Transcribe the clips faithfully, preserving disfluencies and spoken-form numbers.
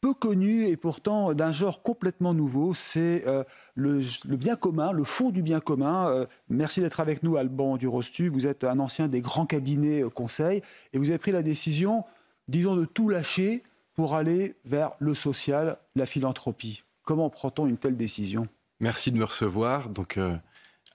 peu connu et pourtant d'un genre complètement nouveau, c'est euh, le, le bien commun, le fonds du bien commun. Euh, merci d'être avec nous, Alban du Rostu. Vous êtes un ancien des grands cabinets euh, conseils et vous avez pris la décision, disons, de tout lâcher pour aller vers le social, la philanthropie. Comment prend-on une telle décision ? Merci de me recevoir. Donc, euh,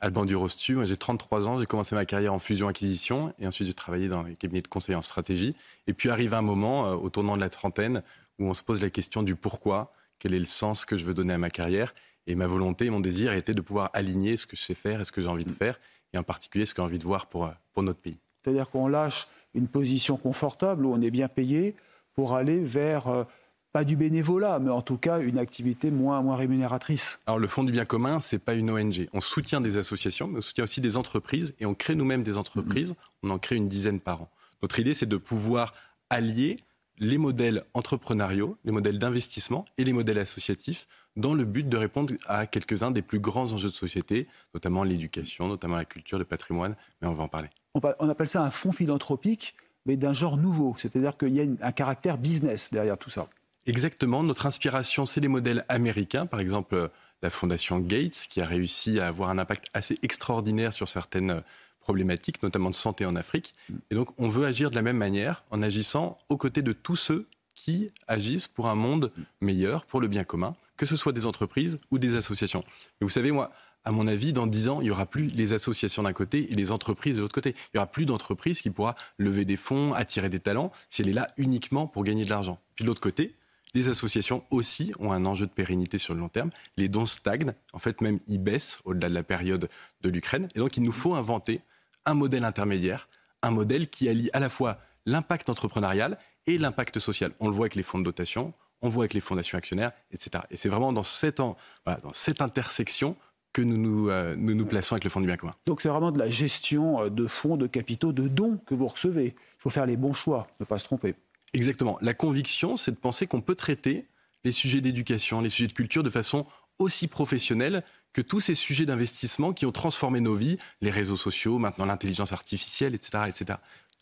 Alban du Rostu, moi, j'ai trente-trois ans, j'ai commencé ma carrière en fusion-acquisition et ensuite j'ai travaillé dans les cabinets de conseil en stratégie. Et puis arrive un moment, euh, au tournant de la trentaine, où on se pose la question du pourquoi, quel est le sens que je veux donner à ma carrière. Et ma volonté, mon désir était de pouvoir aligner ce que je sais faire et ce que j'ai envie de faire, et en particulier ce que j'ai envie de voir pour, pour notre pays. C'est-à-dire qu'on lâche une position confortable où on est bien payé pour aller vers, euh, pas du bénévolat, mais en tout cas une activité moins, moins rémunératrice. Alors le Fonds du Bien Commun, ce n'est pas une O N G. On soutient des associations, mais on soutient aussi des entreprises, et on crée nous-mêmes des entreprises. Mmh. On en crée une dizaine par an. Notre idée, c'est de pouvoir allier les modèles entrepreneuriaux, les modèles d'investissement et les modèles associatifs dans le but de répondre à quelques-uns des plus grands enjeux de société, notamment l'éducation, notamment la culture, le patrimoine, mais on va en parler. On appelle ça un fonds philanthropique, mais d'un genre nouveau, c'est-à-dire qu'il y a un caractère business derrière tout ça. Exactement, notre inspiration, c'est les modèles américains, par exemple la fondation Gates, qui a réussi à avoir un impact assez extraordinaire sur certaines problématiques, notamment de santé en Afrique. Et donc, on veut agir de la même manière, en agissant aux côtés de tous ceux qui agissent pour un monde meilleur, pour le bien commun, que ce soit des entreprises ou des associations. Mais vous savez, moi, à mon avis, dans dix ans, il n'y aura plus les associations d'un côté et les entreprises de l'autre côté. Il n'y aura plus d'entreprise qui pourra lever des fonds, attirer des talents, si elle est là uniquement pour gagner de l'argent. Puis de l'autre côté, les associations aussi ont un enjeu de pérennité sur le long terme. Les dons stagnent, en fait, même ils baissent au-delà de la période de l'Ukraine. Et donc, il nous faut inventer un modèle intermédiaire, un modèle qui allie à la fois l'impact entrepreneurial et l'impact social. On le voit avec les fonds de dotation, on voit avec les fondations actionnaires, et cetera. Et c'est vraiment dans cette, en, voilà, dans cette intersection que nous nous, euh, nous nous plaçons avec le Fonds du Bien Commun. Donc c'est vraiment de la gestion de fonds, de capitaux, de dons que vous recevez. Il faut faire les bons choix, ne pas se tromper. Exactement. La conviction, c'est de penser qu'on peut traiter les sujets d'éducation, les sujets de culture de façon aussi professionnelle que tous ces sujets d'investissement qui ont transformé nos vies, les réseaux sociaux, maintenant l'intelligence artificielle, et cetera, et cetera.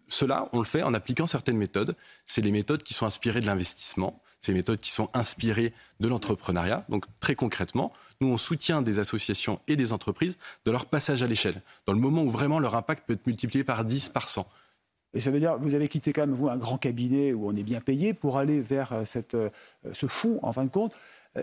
Cela, on le fait en appliquant certaines méthodes. C'est les méthodes qui sont inspirées de l'investissement, c'est les méthodes qui sont inspirées de l'entrepreneuriat. Donc très concrètement, nous on soutient des associations et des entreprises de leur passage à l'échelle, dans le moment où vraiment leur impact peut être multiplié par dix, par cent. Et ça veut dire que vous avez quitté quand même vous, un grand cabinet où on est bien payé pour aller vers cette, ce fonds, en fin de compte.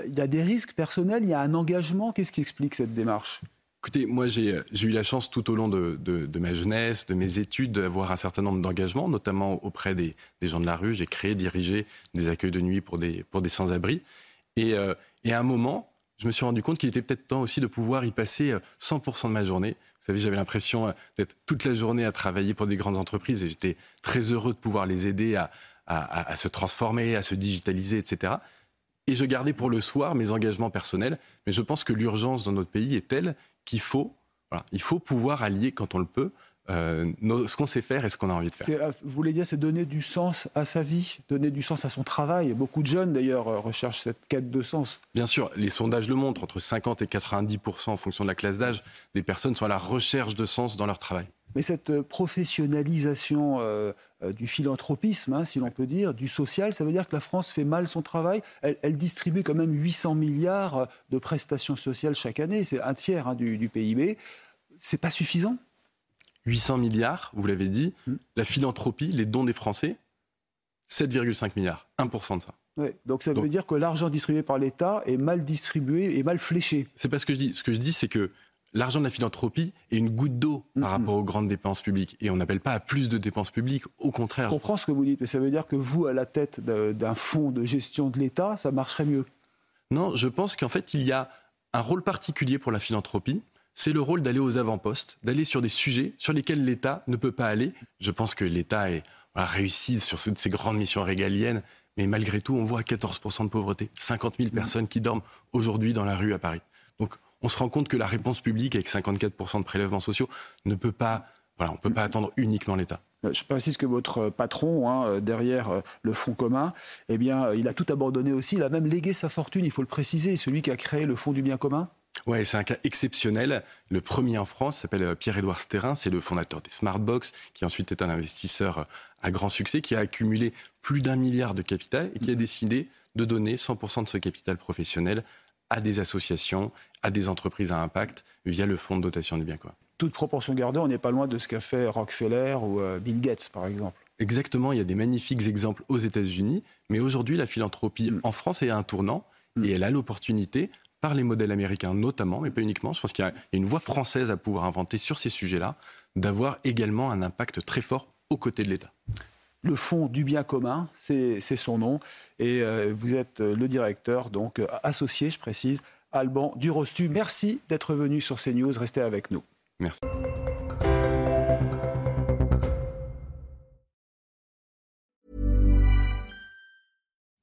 Il y a des risques personnels, il y a un engagement. Qu'est-ce qui explique cette démarche ? Écoutez, moi j'ai, j'ai eu la chance tout au long de, de, de ma jeunesse, de mes études, d'avoir un certain nombre d'engagements, notamment auprès des, des gens de la rue. J'ai créé, dirigé des accueils de nuit pour des, pour des sans-abri. Et, euh, et à un moment, je me suis rendu compte qu'il était peut-être temps aussi de pouvoir y passer cent pour cent de ma journée. Vous savez, j'avais l'impression d'être toute la journée à travailler pour des grandes entreprises et j'étais très heureux de pouvoir les aider à, à, à, à se transformer, à se digitaliser, et cetera. Et je gardais pour le soir mes engagements personnels. Mais je pense que l'urgence dans notre pays est telle qu'il faut, voilà, il faut pouvoir allier, quand on le peut, euh, nos, ce qu'on sait faire et ce qu'on a envie de faire. C'est, vous voulez dire, c'est donner du sens à sa vie, donner du sens à son travail. Beaucoup de jeunes, d'ailleurs, recherchent cette quête de sens. Bien sûr, les sondages le montrent. Entre cinquante et quatre-vingt-dix pour cent, en fonction de la classe d'âge, des personnes sont à la recherche de sens dans leur travail. Mais cette professionnalisation euh, euh, du philanthropisme, hein, si l'on peut dire, du social, ça veut dire que la France fait mal son travail. Elle, elle distribue quand même huit cents milliards de prestations sociales chaque année. C'est un tiers hein, du, du P I B. C'est pas suffisant ? huit cents milliards, vous l'avez dit. Mmh. La philanthropie, les dons des Français, sept virgule cinq milliards, un pour cent de ça. Oui, donc ça veut donc, dire que l'argent distribué par l'État est mal distribué et mal fléché. C'est pas ce que je dis. Ce que je dis, c'est que l'argent de la philanthropie est une goutte d'eau par mmh. rapport aux grandes dépenses publiques. Et on n'appelle pas à plus de dépenses publiques, au contraire. Je comprends ce que vous dites, mais ça veut dire que vous, à la tête d'un fonds de gestion de l'État, ça marcherait mieux ? Non, je pense qu'en fait, il y a un rôle particulier pour la philanthropie. C'est le rôle d'aller aux avant-postes, d'aller sur des sujets sur lesquels l'État ne peut pas aller. Je pense que l'État est, voilà, réussi sur ces grandes missions régaliennes, mais malgré tout, on voit quatorze pour cent de pauvreté, cinquante mille mmh. personnes qui dorment aujourd'hui dans la rue à Paris. Donc, on se rend compte que la réponse publique, avec cinquante-quatre pour cent de prélèvements sociaux, ne peut pas Voilà, on ne peut pas attendre uniquement l'État. Je précise que votre patron, hein, derrière le Fonds commun, eh bien, il a tout abandonné aussi. Il a même légué sa fortune, il faut le préciser. Celui qui a créé le Fonds du Bien commun ? Oui, c'est un cas exceptionnel. Le premier en France s'appelle Pierre-Edouard Sterin. C'est le fondateur des Smartbox, qui ensuite est un investisseur à grand succès, qui a accumulé plus d'un milliard de capital et qui a décidé de donner cent pour cent de ce capital professionnel à des associations, à des entreprises à impact, via le Fonds de dotation du bien commun. Toute proportion gardée, on n'est pas loin de ce qu'a fait Rockefeller ou Bill Gates, par exemple. Exactement, il y a des magnifiques exemples aux États-Unis, mais aujourd'hui, la philanthropie en France est à un tournant, et elle a l'opportunité, par les modèles américains notamment, mais pas uniquement, je pense qu'il y a une voie française à pouvoir inventer sur ces sujets-là, d'avoir également un impact très fort aux côtés de l'État. Le Fonds du bien commun, c'est, c'est son nom, et euh, vous êtes le directeur, donc associé, je précise, Alban du Rostu. Merci d'être venu sur CNews, restez avec nous. Merci.